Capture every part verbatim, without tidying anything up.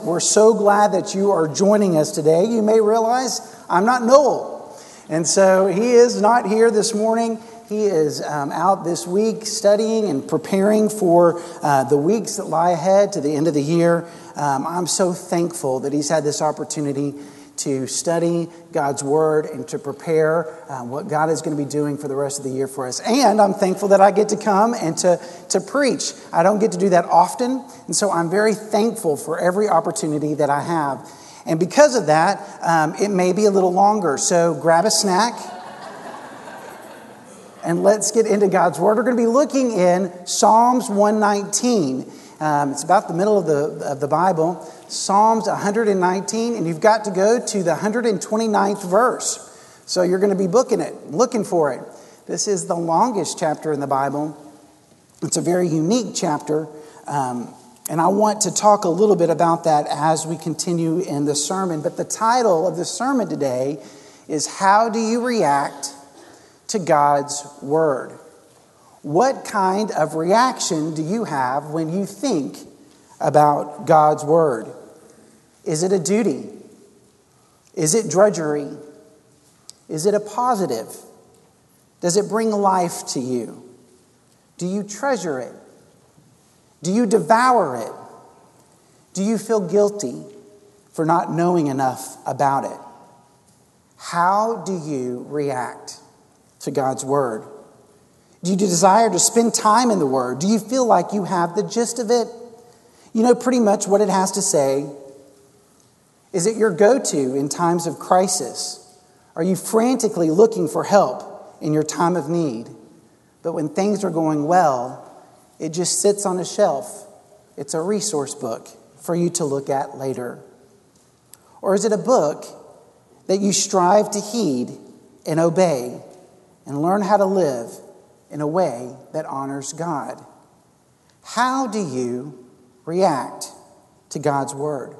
We're so glad that you are joining us today. You may realize I'm not Noel, and so he is not here this morning. He is um, out this week studying and preparing for uh, the weeks that lie ahead to the end of the year. Um, I'm so thankful that he's had this opportunity to study God's Word and to prepare uh, what God is going to be doing for the rest of the year for us. And I'm thankful that I get to come and to, to preach. I don't get to do that often, and so I'm very thankful for every opportunity that I have. And because of that, um, it may be a little longer, so grab a snack. And let's get into God's Word. We're going to be looking in Psalms one nineteen. Um, it's about the middle of the of the Bible. Psalms one nineteen, and you've got to go to the one hundred twenty-ninth verse. So you're going to be booking it, looking for it. This is the longest chapter in the Bible. It's a very unique chapter, um, and I want to talk a little bit about that as we continue in the sermon. But the title of the sermon today is, How Do You React to God's Word? What kind of reaction do you have when you think about God's Word? Is it a duty? Is it drudgery? Is it a positive? Does it bring life to you? Do you treasure it? Do you devour it? Do you feel guilty for not knowing enough about it? How do you react to God's Word? Do you desire to spend time in the Word? Do you feel like you have the gist of it? You know pretty much what it has to say. Is it your go-to in times of crisis? Are you frantically looking for help in your time of need? But when things are going well, it just sits on a shelf. It's a resource book for you to look at later. Or is it a book that you strive to heed and obey? And learn how to live in a way that honors God. How do you react to God's Word?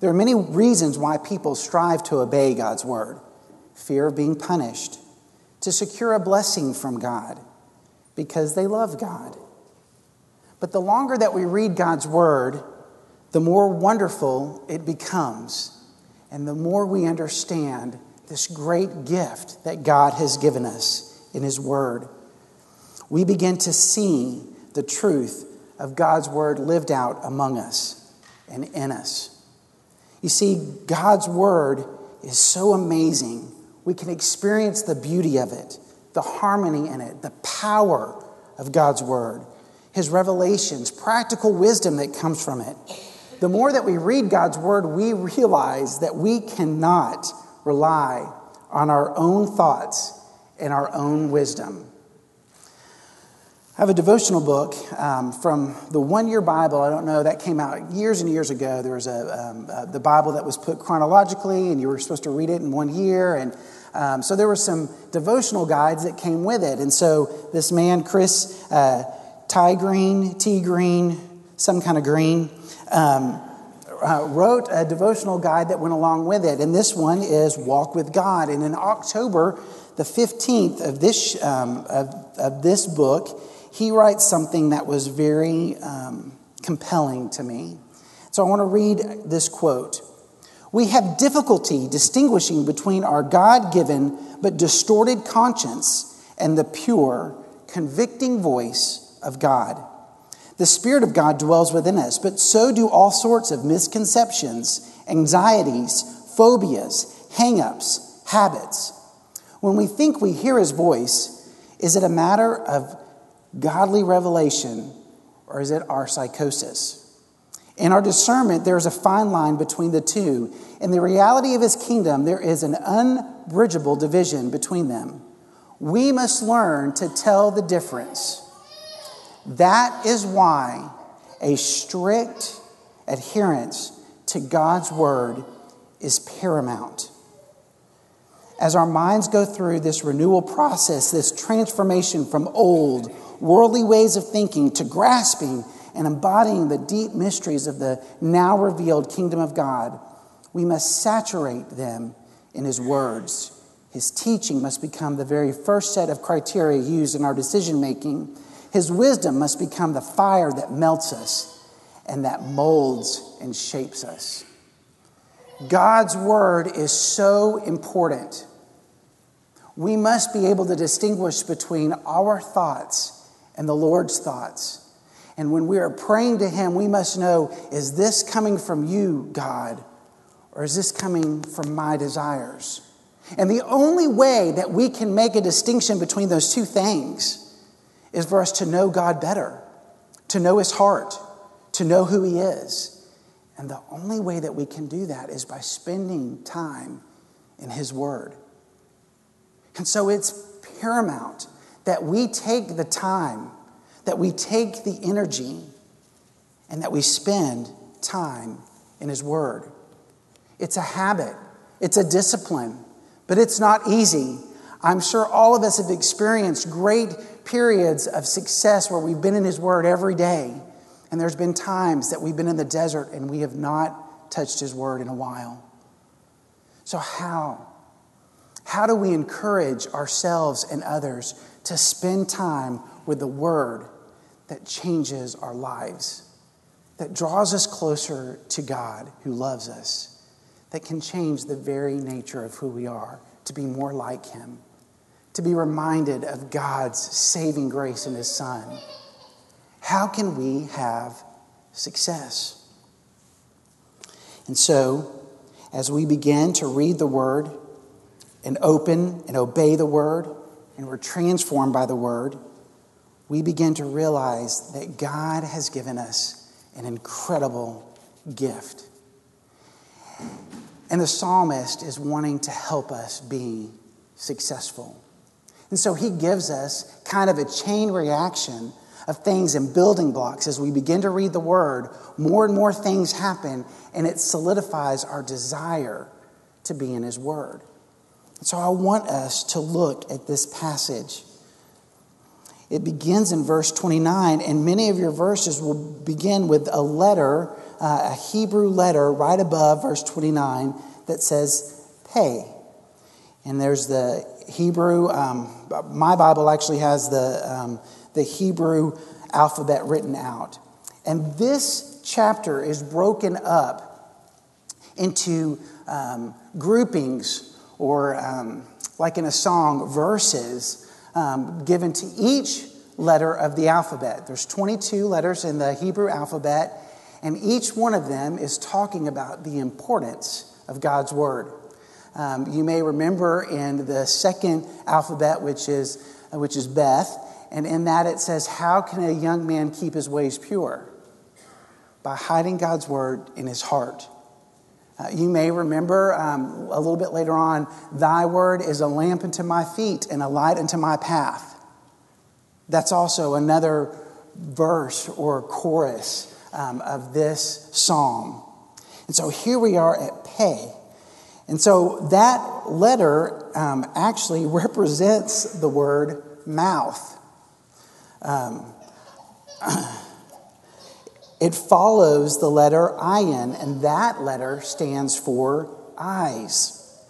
There are many reasons why people strive to obey God's Word. Fear of being punished. To secure a blessing from God. Because they love God. But the longer that we read God's Word, the more wonderful it becomes. And the more we understand this great gift that God has given us in His Word. We begin to see the truth of God's Word lived out among us and in us. You see, God's Word is so amazing. We can experience the beauty of it, the harmony in it, the power of God's Word, His revelations, practical wisdom that comes from it. The more that we read God's Word, we realize that we cannot rely on our own thoughts and our own wisdom. I have a devotional book um, from the One Year Bible. I don't know, that came out years and years ago. There was a, um, uh, the Bible that was put chronologically, and you were supposed to read it in one year. And um, so there were some devotional guides that came with it. And so this man, Chris uh, Tigreen, Tigreen, some kind of green, um, Uh, wrote a devotional guide that went along with it. And this one is Walk with God. And in October, the fifteenth of this, um, of, of this book, he writes something that was very um, compelling to me. So I want to read this quote. We have difficulty distinguishing between our God-given but distorted conscience and the pure, convicting voice of God. The Spirit of God dwells within us, but so do all sorts of misconceptions, anxieties, phobias, hang-ups, habits. When we think we hear His voice, is it a matter of godly revelation or is it our psychosis? In our discernment, there is a fine line between the two. In the reality of His kingdom, there is an unbridgeable division between them. We must learn to tell the difference. That is why a strict adherence to God's Word is paramount. As our minds go through this renewal process, this transformation from old, worldly ways of thinking to grasping and embodying the deep mysteries of the now revealed kingdom of God, we must saturate them in His words. His teaching must become the very first set of criteria used in our decision-making. His wisdom must become the fire that melts us, and that molds and shapes us. God's word is so important. We must be able to distinguish between our thoughts and the Lord's thoughts. And when we are praying to him, we must know, is this coming from you, God, or is this coming from my desires? And the only way that we can make a distinction between those two things is for us to know God better, to know his heart, to know who he is. And the only way that we can do that is by spending time in his word. And so it's paramount that we take the time, that we take the energy, and that we spend time in his word. It's a habit. It's a discipline. But it's not easy. I'm sure all of us have experienced great periods of success where we've been in his word every day. And there's been times that we've been in the desert and we have not touched his word in a while. So how? How do we encourage ourselves and others to spend time with the word that changes our lives, that draws us closer to God who loves us, that can change the very nature of who we are, to be more like him, to be reminded of God's saving grace in his Son? How can we have success? And so, as we begin to read the Word and open and obey the Word, and we're transformed by the Word, we begin to realize that God has given us an incredible gift. And the psalmist is wanting to help us be successful. And so he gives us kind of a chain reaction of things and building blocks. As we begin to read the Word, more and more things happen, and it solidifies our desire to be in his Word. So I want us to look at this passage. It begins in verse twenty-nine, and many of your verses will begin with a letter, uh, a Hebrew letter right above verse twenty-nine that says, pay. And there's the Hebrew, um, my Bible actually has the... Um, the Hebrew alphabet written out. And this chapter is broken up into um, groupings or, um, like in a song, verses um, given to each letter of the alphabet. There's twenty-two letters in the Hebrew alphabet, and each one of them is talking about the importance of God's Word. Um, you may remember in the second alphabet, which is, which is Beth, and in that it says, how can a young man keep his ways pure? By hiding God's word in his heart. Uh, you may remember um, a little bit later on, thy word is a lamp unto my feet and a light unto my path. That's also another verse or chorus um, of this psalm. And so here we are at pay. And so that letter um, actually represents the word mouth. Um, it follows the letter ayin, and that letter stands for eyes.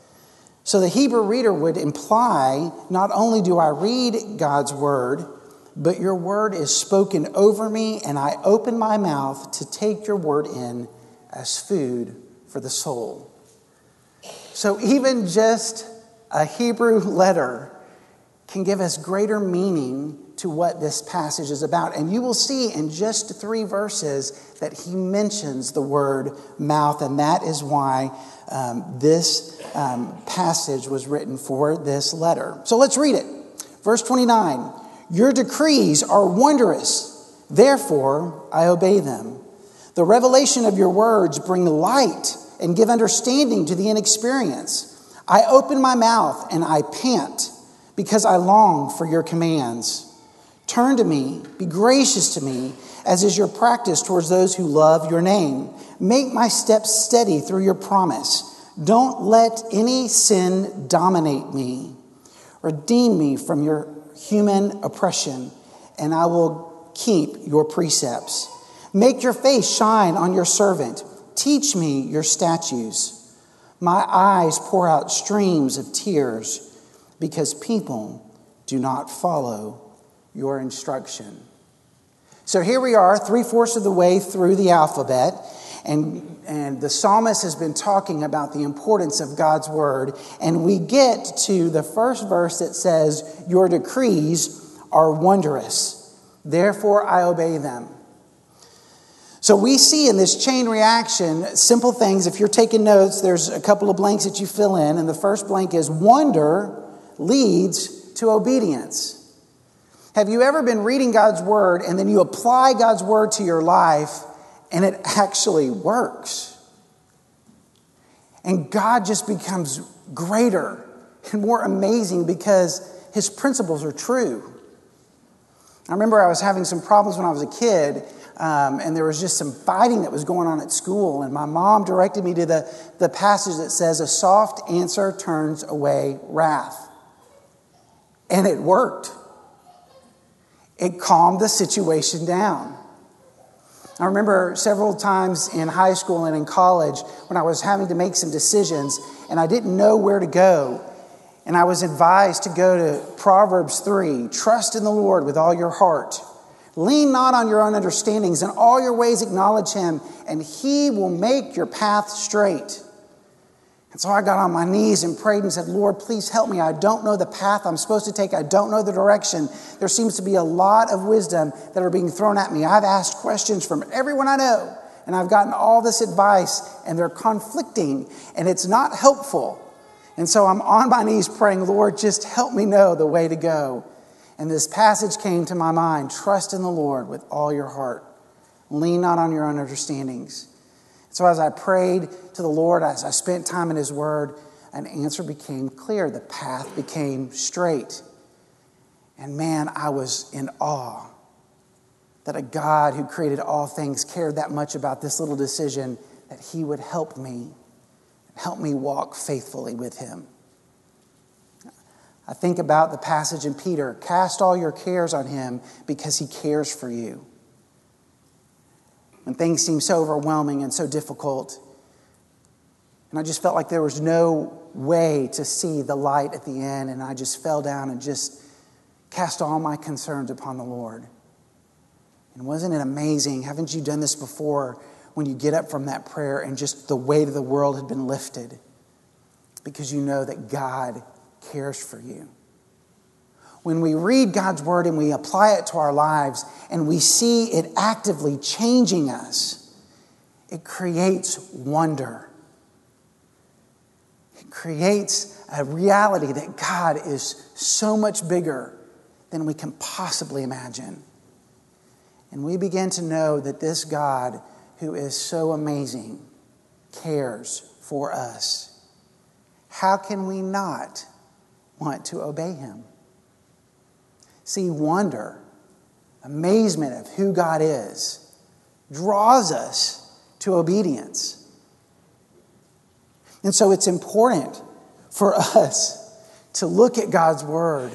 So the Hebrew reader would imply, not only do I read God's word, but your word is spoken over me, and I open my mouth to take your word in as food for the soul. So even just a Hebrew letter can give us greater meaning to what this passage is about. And you will see in just three verses that he mentions the word mouth, and that is why um, this um, passage was written for this letter. So let's read it. Verse twenty-nine, your decrees are wondrous, therefore I obey them. The revelation of your words bring light and give understanding to the inexperienced. I open my mouth and I pant, because I long for your commands. Turn to me, be gracious to me, as is your practice towards those who love your name. Make my steps steady through your promise. Don't let any sin dominate me. Redeem me from your human oppression, and I will keep your precepts. Make your face shine on your servant. Teach me your statutes. My eyes pour out streams of tears, because people do not follow your instruction. So here we are, three-fourths of the way through the alphabet, and and the psalmist has been talking about the importance of God's word, and we get to the first verse that says, "Your decrees are wondrous, therefore I obey them." So we see in this chain reaction, simple things. If you're taking notes, there's a couple of blanks that you fill in, and the first blank is wonder leads to obedience. Have you ever been reading God's word and then you apply God's word to your life and it actually works? And God just becomes greater and more amazing because his principles are true. I remember I was having some problems when I was a kid, um, and there was just some fighting that was going on at school, and my mom directed me to the, the passage that says, "A soft answer turns away wrath." And it worked. It calmed the situation down. I remember several times in high school and in college when I was having to make some decisions and I didn't know where to go. And I was advised to go to Proverbs three, "Trust in the Lord with all your heart. Lean not on your own understandings. In all your ways acknowledge him, and he will make your path straight." And so I got on my knees and prayed and said, "Lord, please help me. I don't know the path I'm supposed to take. I don't know the direction. There seems to be a lot of wisdom that are being thrown at me. I've asked questions from everyone I know, and I've gotten all this advice, and they're conflicting, and it's not helpful. And so I'm on my knees praying, Lord, just help me know the way to go." And this passage came to my mind, "Trust in the Lord with all your heart. Lean not on your own understandings." So as I prayed to the Lord, as I spent time in his word, an answer became clear. The path became straight. And man, I was in awe that a God who created all things cared that much about this little decision that he would help me, help me walk faithfully with him. I think about the passage in Peter, "Cast all your cares on him because he cares for you." And things seem so overwhelming and so difficult. And I just felt like there was no way to see the light at the end. And I just fell down and just cast all my concerns upon the Lord. And wasn't it amazing? Haven't you done this before? When you get up from that prayer and just the weight of the world had been lifted. Because you know that God cares for you. When we read God's word and we apply it to our lives and we see it actively changing us, it creates wonder. It creates a reality that God is so much bigger than we can possibly imagine. And we begin to know that this God, who is so amazing, cares for us. How can we not want to obey him? See, wonder, amazement of who God is, draws us to obedience. And so it's important for us to look at God's word,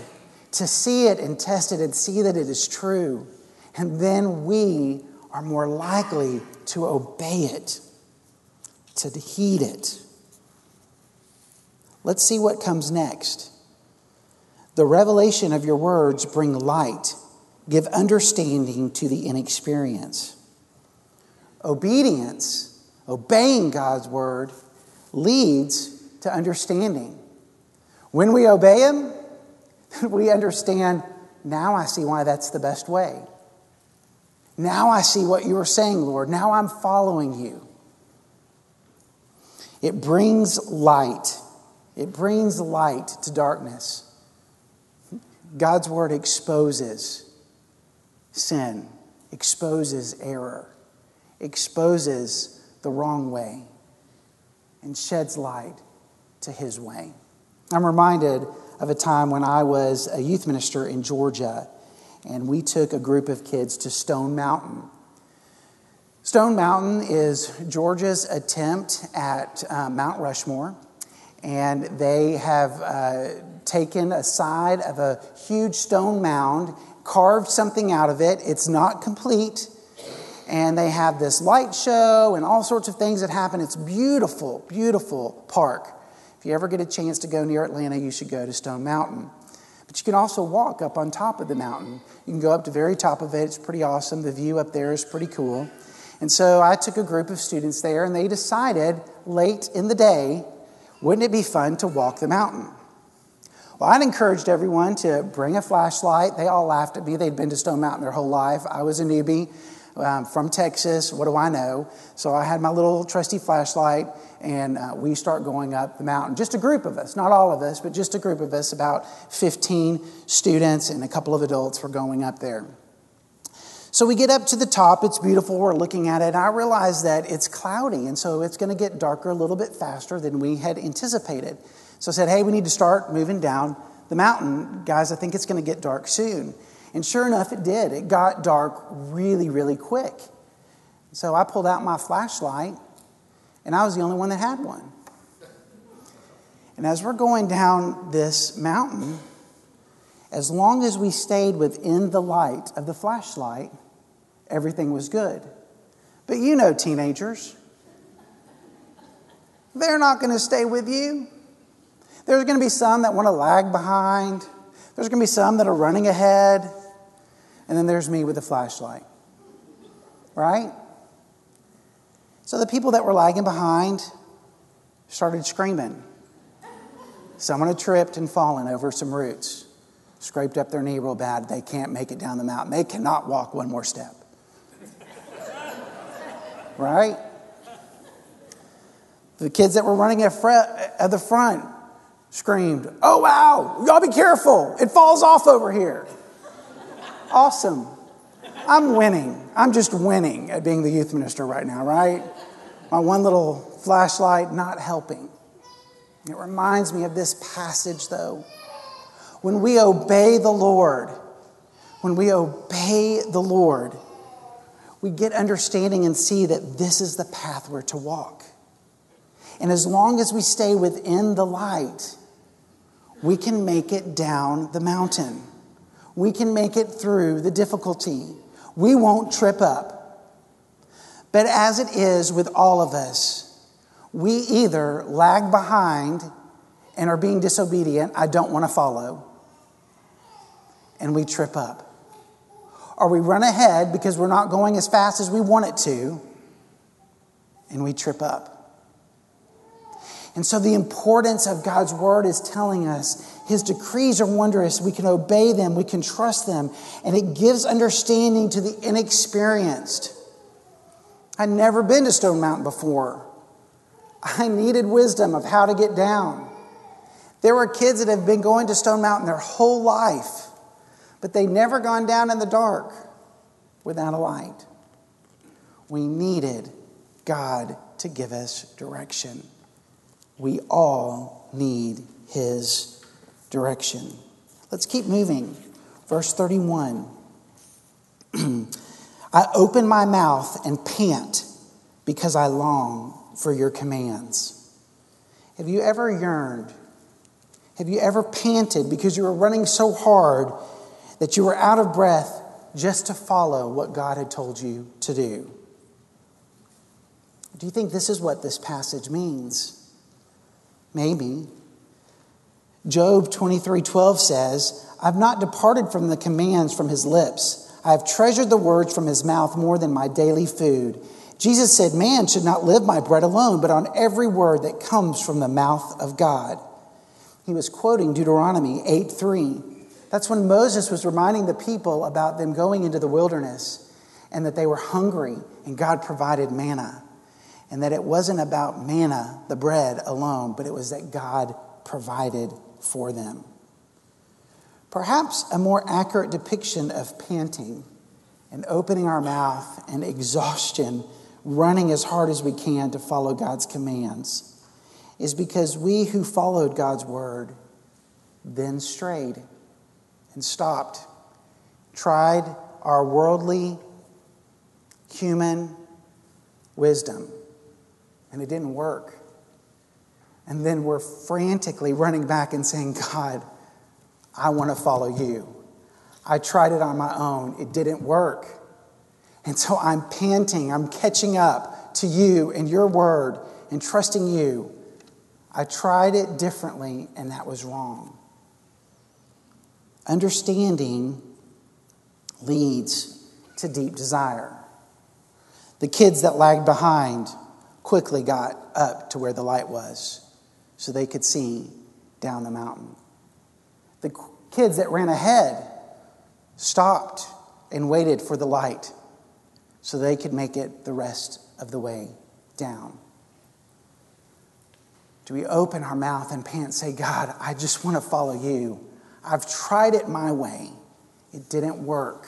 to see it and test it and see that it is true. And then we are more likely to obey it, to heed it. Let's see what comes next. "The revelation of your words bring light, give understanding to the inexperienced." Obedience, obeying God's word, leads to understanding. When we obey him, we understand, now I see why that's the best way. Now I see what you were saying, Lord. Now I'm following you. It brings light. It brings light to darkness. God's word exposes sin, exposes error, exposes the wrong way, and sheds light to his way. I'm reminded of a time when I was a youth minister in Georgia. And we took a group of kids to Stone Mountain. Stone Mountain is Georgia's attempt at uh, Mount Rushmore. And they have uh, taken a side of a huge stone mound, carved something out of it. It's not complete. And they have this light show and all sorts of things that happen. It's beautiful, beautiful park. If you ever get a chance to go near Atlanta, you should go to Stone Mountain. But you can also walk up on top of the mountain. You can go up to the very top of it. It's pretty awesome. The view up there is pretty cool. And so I took a group of students there, and they decided late in the day, wouldn't it be fun to walk the mountain? Well, I'd encouraged everyone to bring a flashlight. They all laughed at me. They'd been to Stone Mountain their whole life. I was a newbie um, from Texas. What do I know? So I had my little trusty flashlight, and uh, we start going up the mountain. Just a group of us, not all of us, but just a group of us, about fifteen students and a couple of adults were going up there. So we get up to the top. It's beautiful. We're looking at it. I realize that it's cloudy, and so it's going to get darker a little bit faster than we had anticipated. So I said, hey, we need to start moving down the mountain. Guys, I think it's going to get dark soon. And sure enough, it did. It got dark really, really quick. So I pulled out my flashlight, and I was the only one that had one. And as we're going down this mountain, as long as we stayed within the light of the flashlight, everything was good. But you know teenagers. They're not going to stay with you. There's going to be some that want to lag behind. There's going to be some that are running ahead. And then there's me with a flashlight. Right? So the people that were lagging behind started screaming. Someone had tripped and fallen over some roots. Scraped up their knee real bad. They can't make it down the mountain. They cannot walk one more step. Right? The kids that were running at, fr- at the front screamed, oh, wow, y'all be careful. It falls off over here. Awesome. I'm winning. I'm just winning at being the youth minister right now, right? My one little flashlight not helping. It reminds me of this passage, though. When we obey the Lord, when we obey the Lord, we get understanding and see that this is the path we're to walk. And as long as we stay within the light, we can make it down the mountain. We can make it through the difficulty. We won't trip up. But as it is with all of us, we either lag behind and are being disobedient, I don't want to follow, and we trip up. Or we run ahead because we're not going as fast as we want it to, and we trip up. And so the importance of God's word is telling us his decrees are wondrous. We can obey them. We can trust them. And it gives understanding to the inexperienced. I'd never been to Stone Mountain before. I needed wisdom of how to get down. There were kids that have been going to Stone Mountain their whole life, but they've never gone down in the dark without a light. We needed God to give us direction. We all need his direction. Let's keep moving. Verse thirty-one. I open my mouth and pant because I long for your commands. Have you ever yearned? Have you ever panted because you were running so hard that you were out of breath just to follow what God had told you to do? Do you think this is what this passage means? Maybe. Job twenty-three twelve says, I've not departed from the commands from his lips. I have treasured the words from his mouth more than my daily food. Jesus said, man should not live by bread alone, but on every word that comes from the mouth of God. He was quoting Deuteronomy eight three. That's when Moses was reminding the people about them going into the wilderness and that they were hungry and God provided manna. And that it wasn't about manna, the bread alone, but it was that God provided for them. Perhaps a more accurate depiction of panting and opening our mouth and exhaustion, running as hard as we can to follow God's commands, is because we who followed God's word then strayed and stopped, tried our worldly, human wisdom. And it didn't work. And then we're frantically running back and saying, God, I want to follow you. I tried it on my own. It didn't work. And so I'm panting. I'm catching up to you and your word and trusting you. I tried it differently, and that was wrong. Understanding leads to deep desire. The kids that lagged behind quickly got up to where the light was so they could see down the mountain. The kids that ran ahead stopped and waited for the light so they could make it the rest of the way down. Do we open our mouth and pant, say, God, I just want to follow you. I've tried it my way. It didn't work.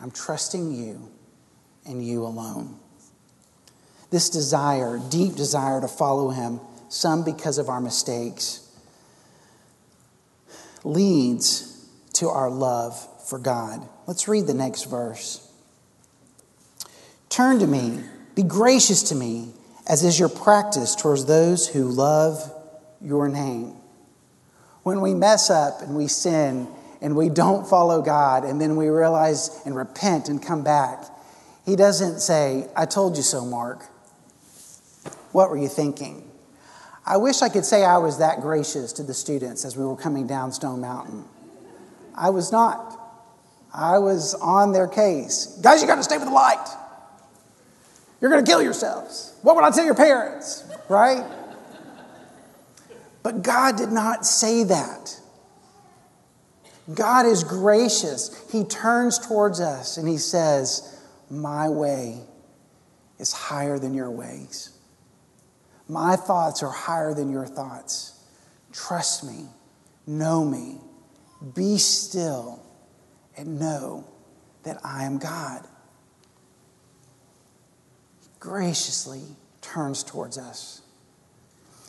I'm trusting you and you alone. This desire, deep desire to follow him, some because of our mistakes, leads to our love for God. Let's read the next verse. Turn to me, be gracious to me, as is your practice towards those who love your name. When we mess up and we sin and we don't follow God and then we realize and repent and come back, he doesn't say, I told you so, Mark. What were you thinking? I wish I could say I was that gracious to the students as we were coming down Stone Mountain. I was not. I was on their case. Guys, you got to stay with the light. You're going to kill yourselves. What would I tell your parents? Right? But God did not say that. God is gracious. He turns towards us and he says, my way is higher than your ways. My thoughts are higher than your thoughts. Trust me. Know me. Be still and know that I am God. Graciously turns towards us.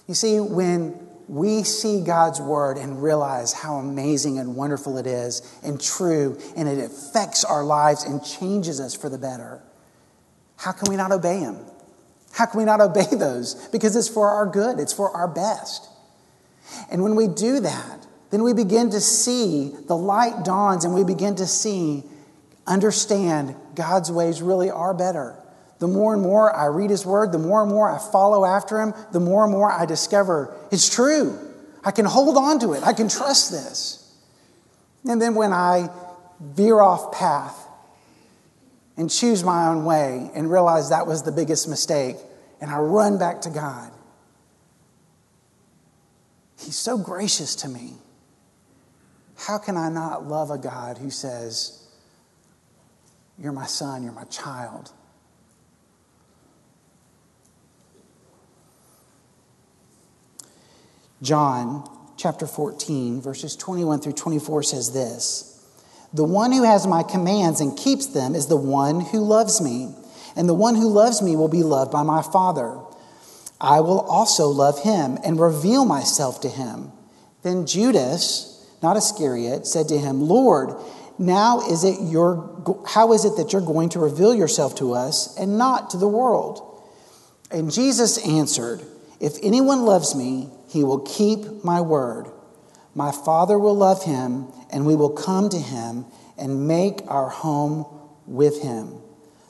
You see, when we see God's word and realize how amazing and wonderful it is and true, and it affects our lives and changes us for the better, how can we not obey him? How can we not obey those? Because it's for our good. It's for our best. And when we do that, then we begin to see the light dawns and we begin to see, understand God's ways really are better. The more and more I read his word, the more and more I follow after him, the more and more I discover it's true. I can hold on to it. I can trust this. And then when I veer off path and choose my own way and realize that was the biggest mistake, and I run back to God, he's so gracious to me. How can I not love a God who says, you're my son, you're my child? John chapter fourteen, verses twenty-one through twenty-four says this: The one who has my commands and keeps them is the one who loves me. And the one who loves me will be loved by my Father. I will also love him and reveal myself to him. Then Judas, not Iscariot, said to him, Lord, now is it your, how is it that you're going to reveal yourself to us and not to the world? And Jesus answered, If anyone loves me, he will keep my word. My Father will love him, and we will come to him and make our home with him.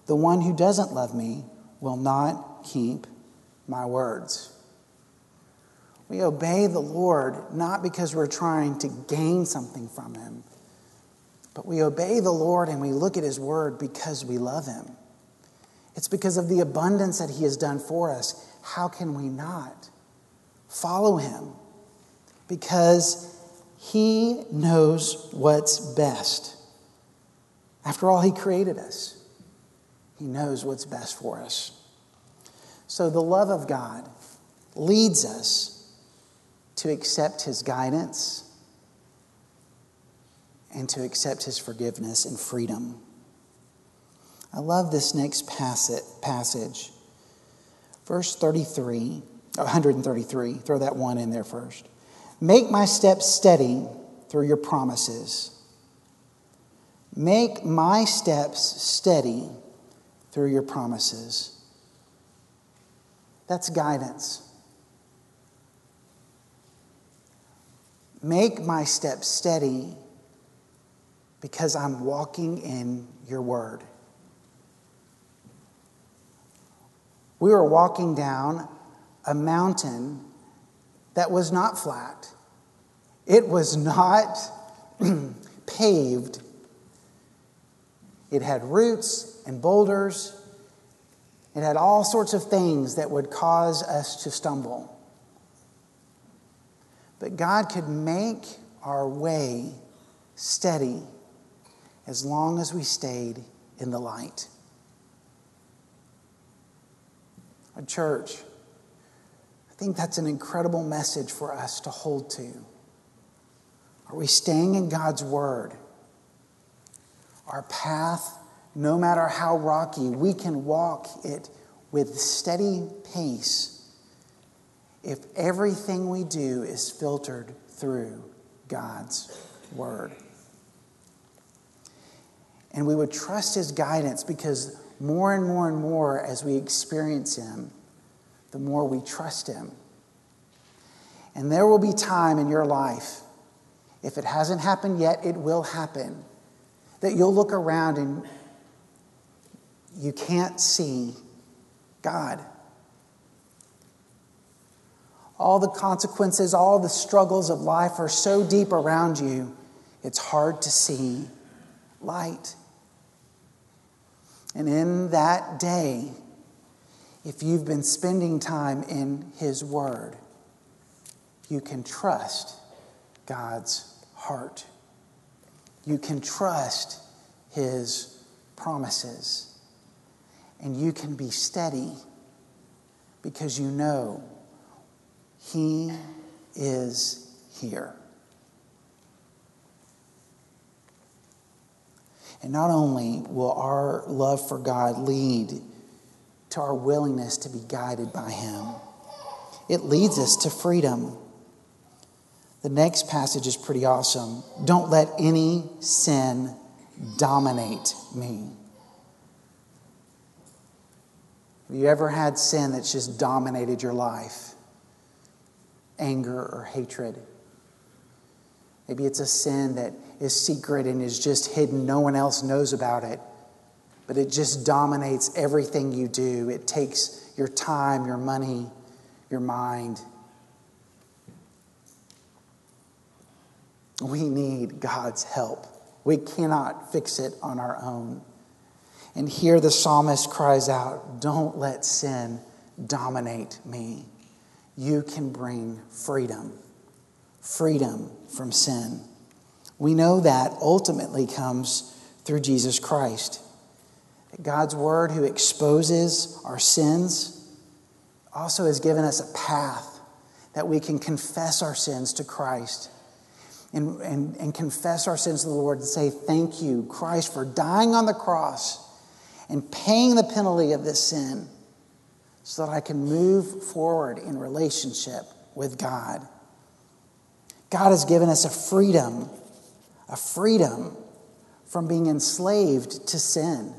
The one who doesn't love me will not keep my words. We obey the Lord not because we're trying to gain something from him, but we obey the Lord and we look at his word because we love him. It's because of the abundance that he has done for us. How can we not follow him? Because he knows what's best. After all, he created us. He knows what's best for us. So the love of God leads us to accept his guidance and to accept his forgiveness and freedom. I love this next passage. Verse thirty-three, one thirty-three, throw that one in there first. Make my steps steady through your promises. Make my steps steady through your promises. That's guidance. Make my steps steady because I'm walking in your word. We were walking down a mountain that was not flat. It was not paved. It had roots and boulders. It had all sorts of things that would cause us to stumble. But God could make our way steady as long as we stayed in the light. Our church, I think that's an incredible message for us to hold to. Are we staying in God's word? Our path, no matter how rocky, we can walk it with steady pace if everything we do is filtered through God's word. And we would trust His guidance, because more and more and more as we experience Him, the more we trust Him. And there will be time in your life, if it hasn't happened yet, it will happen, that you'll look around and you can't see God. All the consequences, all the struggles of life are so deep around you, it's hard to see light. And in that day, if you've been spending time in His word, you can trust God's heart. You can trust His promises. And you can be steady because you know He is here. And not only will our love for God lead to our willingness to be guided by Him, it leads us to freedom. The next passage is pretty awesome. Don't let any sin dominate me. Have you ever had sin that's just dominated your life? Anger or hatred? Maybe it's a sin that is secret and is just hidden. No one else knows about it. But it just dominates everything you do. It takes your time, your money, your mind. We need God's help. We cannot fix it on our own. And here the psalmist cries out, "Don't let sin dominate me." You can bring freedom. Freedom from sin. We know that ultimately comes through Jesus Christ. God's word, who exposes our sins, also has given us a path that we can confess our sins to Christ and, and, and confess our sins to the Lord and say, "Thank you, Christ, for dying on the cross and paying the penalty of this sin so that I can move forward in relationship with God." God has given us a freedom, a freedom from being enslaved to sin.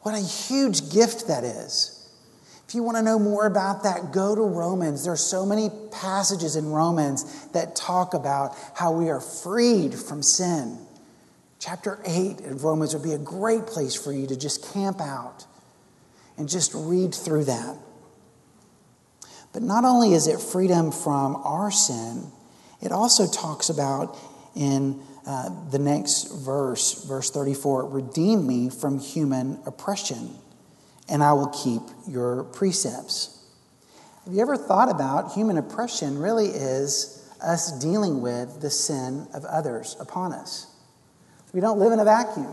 What a huge gift that is. If you want to know more about that, go to Romans. There are so many passages in Romans that talk about how we are freed from sin. Chapter eight of Romans would be a great place for you to just camp out and just read through that. But not only is it freedom from our sin, it also talks about in uh, the next verse, verse thirty-four, "Redeem me from human oppression, and I will keep your precepts." Have you ever thought about human oppression really is us dealing with the sin of others upon us? We don't live in a vacuum.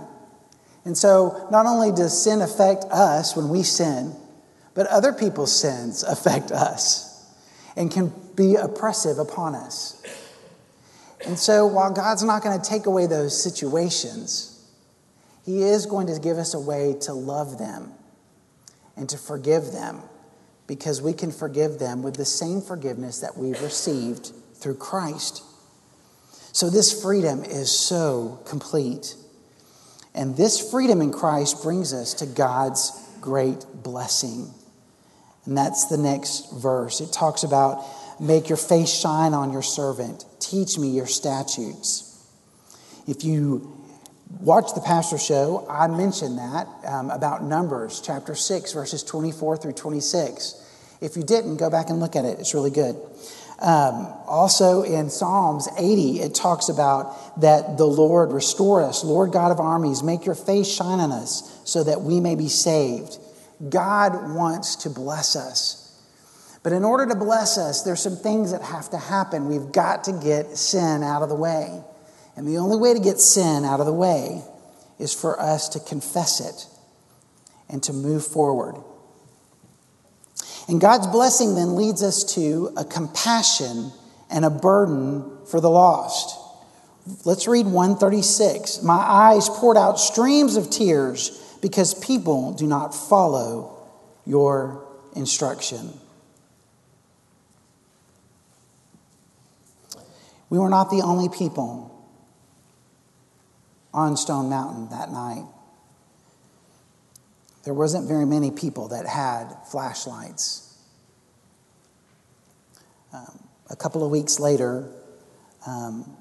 And so not only does sin affect us when we sin, but other people's sins affect us and can be oppressive upon us. And so while God's not going to take away those situations, He is going to give us a way to love them and to forgive them, because we can forgive them with the same forgiveness that we've received through Christ. So this freedom is so complete. And this freedom in Christ brings us to God's great blessing. And that's the next verse. It talks about, "Make your face shine on your servant. Teach me your statutes." If you watch the pastor show, I mentioned that um, about Numbers chapter six, verses twenty-four through twenty-six. If you didn't, go back and look at it. It's really good. Um, also in Psalms eighty, it talks about that the Lord restore us. Lord God of armies, make your face shine on us so that we may be saved. God wants to bless us. But in order to bless us, there's some things that have to happen. We've got to get sin out of the way. And the only way to get sin out of the way is for us to confess it and to move forward. And God's blessing then leads us to a compassion and a burden for the lost. Let's read one thirty-six. My eyes poured out streams of tears because people do not follow your instruction. We were not the only people on Stone Mountain that night. There wasn't very many people that had flashlights. Um, a couple of weeks later, um,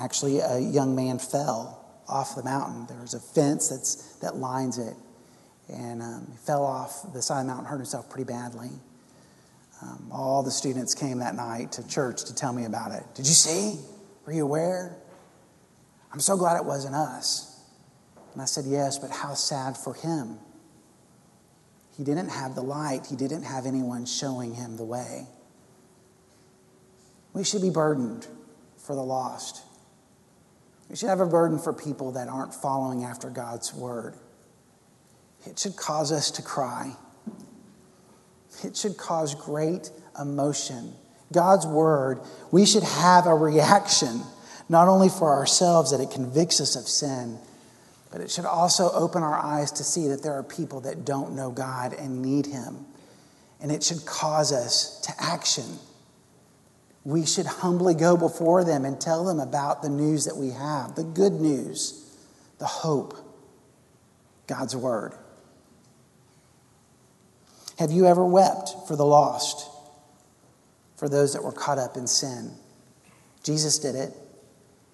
actually a young man fell off the mountain. There was a fence that's, that lines it. And um, he fell off the side of the mountain, hurt himself pretty badly. Um, all the students came that night to church to tell me about it. Did you see? Were you aware? I'm so glad it wasn't us. And I said, yes, but how sad for him. He didn't have the light. He didn't have anyone showing him the way. We should be burdened for the lost. We should have a burden for people that aren't following after God's word. It should cause us to cry. It should cause great emotion. God's word, we should have a reaction, not only for ourselves that it convicts us of sin, but it should also open our eyes to see that there are people that don't know God and need him. And it should cause us to action. We should humbly go before them and tell them about the news that we have, the good news, the hope, God's word. Have you ever wept for the lost, for those that were caught up in sin? Jesus did it.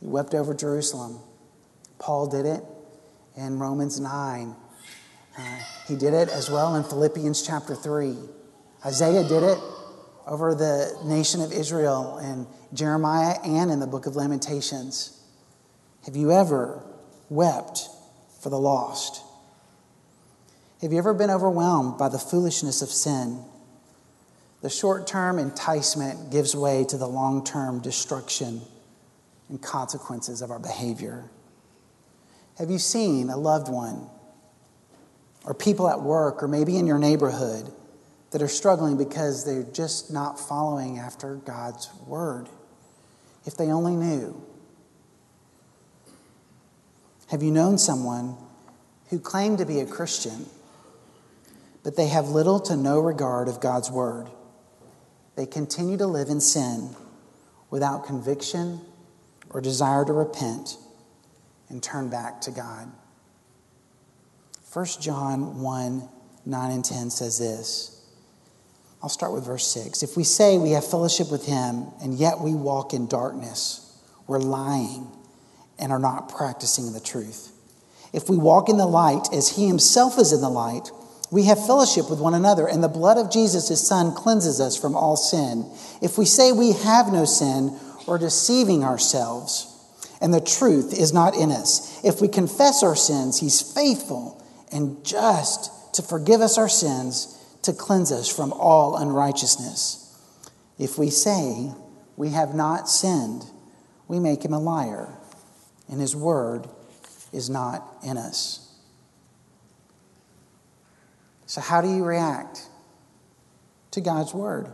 He wept over Jerusalem. Paul did it. In Romans nine. Uh, he did it as well in Philippians chapter three. Isaiah did it over the nation of Israel in Jeremiah and in the book of Lamentations. Have you ever wept for the lost? Have you ever been overwhelmed by the foolishness of sin? The short-term enticement gives way to the long-term destruction and consequences of our behavior. Have you seen a loved one or people at work or maybe in your neighborhood that are struggling because they're just not following after God's word? If they only knew. Have you known someone who claimed to be a Christian, but they have little to no regard of God's word? They continue to live in sin without conviction or desire to repent and turn back to God. First John one, nine and ten says this. I'll start with verse six. If we say we have fellowship with him, and yet we walk in darkness, we're lying and are not practicing the truth. If we walk in the light as he himself is in the light, we have fellowship with one another, and the blood of Jesus, his son, cleanses us from all sin. If we say we have no sin, we're deceiving ourselves, and the truth is not in us. If we confess our sins, he's faithful and just to forgive us our sins, to cleanse us from all unrighteousness. If we say we have not sinned, we make him a liar, and his word is not in us. So how do you react to God's word?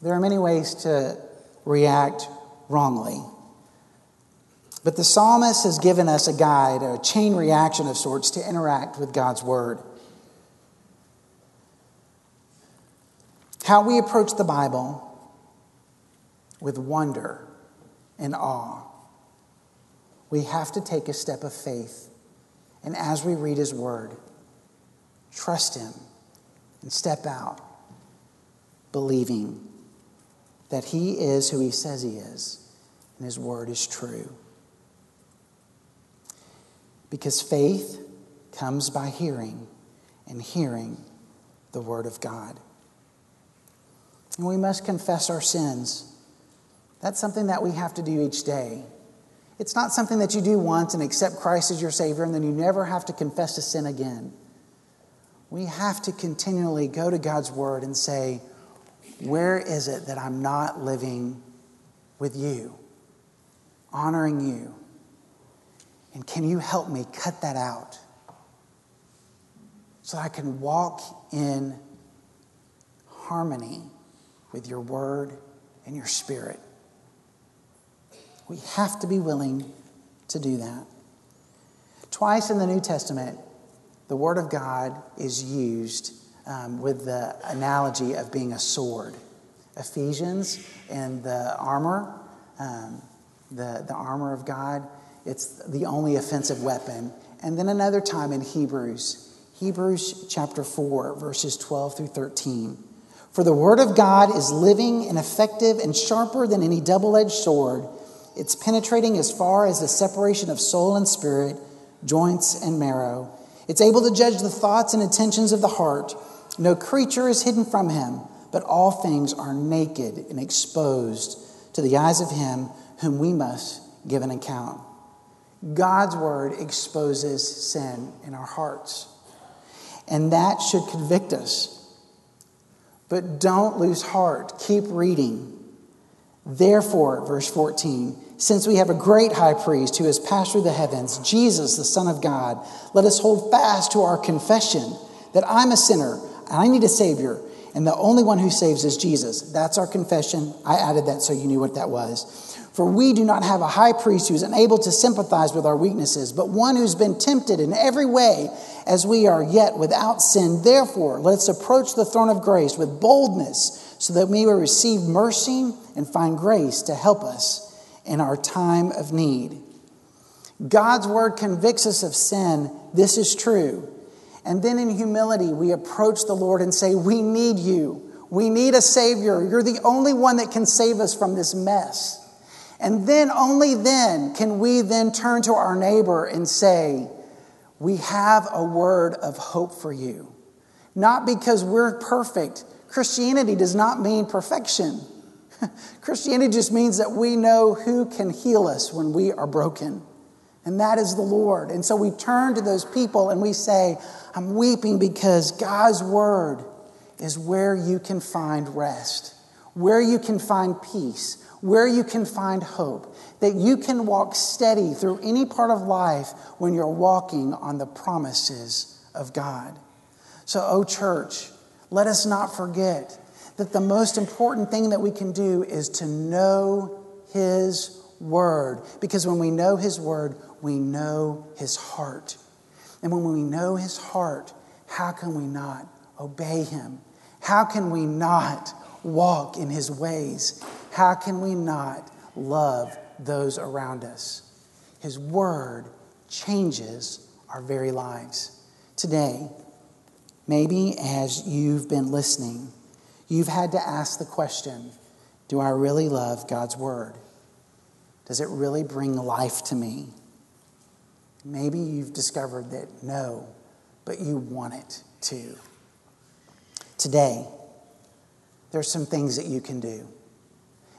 There are many ways to react wrongly. But the psalmist has given us a guide, a chain reaction of sorts, to interact with God's word. How we approach the Bible with wonder and awe. We have to take a step of faith. And as we read his word, trust him and step out, believing that he is who he says he is, and his word is true. Because faith comes by hearing, and hearing the word of God. and we must confess our sins. That's something that we have to do each day. It's not something that you do once and accept Christ as your Savior and then you never have to confess a sin again. We have to continually go to God's Word and say, where is it that I'm not living with you, honoring you? And can you help me cut that out so that I can walk in harmony with your Word and your Spirit? We have to be willing to do that. Twice in the New Testament, the Word of God is used um, with the analogy of being a sword. Ephesians and the armor, um, the, the armor of God, it's the only offensive weapon. And then another time in Hebrews, Hebrews chapter four, verses twelve through thirteen. For the Word of God is living and effective and sharper than any double-edged sword. It's penetrating as far as the separation of soul and spirit, joints and marrow. It's able to judge the thoughts and intentions of the heart. No creature is hidden from him, but all things are naked and exposed to the eyes of him whom we must give an account. God's Word exposes sin in our hearts, and that should convict us. But don't lose heart. Keep reading. Therefore, verse fourteen, since we have a great high priest who has passed through the heavens, Jesus, the Son of God, let us hold fast to our confession that I'm a sinner and I need a Savior, and the only one who saves is Jesus. That's our confession. I added that so you knew what that was. For we do not have a high priest who is unable to sympathize with our weaknesses, but one who's been tempted in every way as we are, yet without sin. Therefore, let's approach the throne of grace with boldness so that we will receive mercy and find grace to help us in our time of need. God's Word convicts us of sin. This is true. And then in humility, we approach the Lord and say, we need you. We need a Savior. You're the only one that can save us from this mess. And then, only then, can we then turn to our neighbor and say, we have a word of hope for you. Not because we're perfect. Christianity does not mean perfection. Christianity just means that we know who can heal us when we are broken. And that is the Lord. And so we turn to those people and we say, I'm weeping because God's Word is where you can find rest, where you can find peace, where you can find hope, that you can walk steady through any part of life when you're walking on the promises of God. So, oh church, let us not forget that the most important thing that we can do is to know His Word. Because when we know His Word, we know His heart. And when we know His heart, how can we not obey Him? How can we not walk in His ways? How can we not love those around us? His Word changes our very lives. Today, maybe as you've been listening, you've had to ask the question, do I really love God's Word? Does it really bring life to me? Maybe you've discovered that no, but you want it to. Today, there's some things that you can do.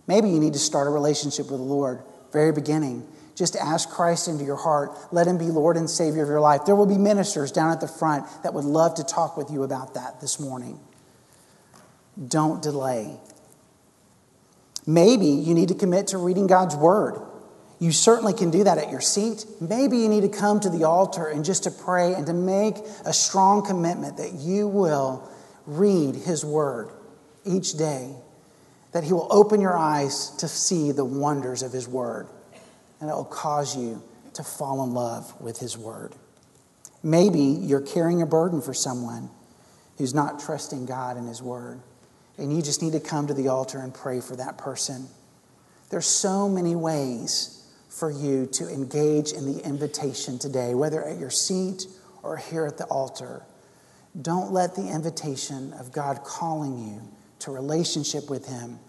Maybe you need to start a relationship with the Lord, very beginning. Just ask Christ into your heart. Let Him be Lord and Savior of your life. There will be ministers down at the front that would love to talk with you about that this morning. Don't delay. Maybe you need to commit to reading God's Word. You certainly can do that at your seat. Maybe you need to come to the altar and just to pray and to make a strong commitment that you will read His Word each day, that He will open your eyes to see the wonders of His Word, and it will cause you to fall in love with His Word. Maybe you're carrying a burden for someone who's not trusting God in His Word, and you just need to come to the altar and pray for that person. There's so many ways for you to engage in the invitation today, whether at your seat or here at the altar. Don't let the invitation of God calling you to relationship with Him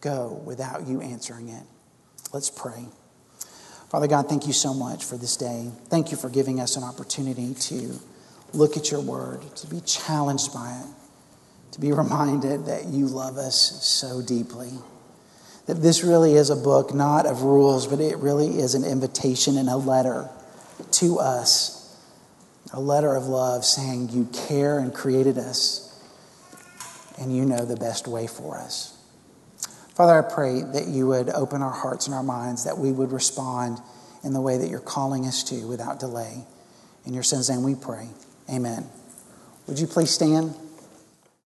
go without you answering it. Let's pray. Father God, thank you so much for this day. Thank you for giving us an opportunity to look at your Word, to be challenged by it, to be reminded that you love us so deeply. That this really is a book not of rules, but it really is an invitation and a letter to us. A letter of love saying you care and created us and you know the best way for us. Father, I pray that you would open our hearts and our minds, that we would respond in the way that you're calling us to without delay. In your son's name we pray. Amen. Would you please stand?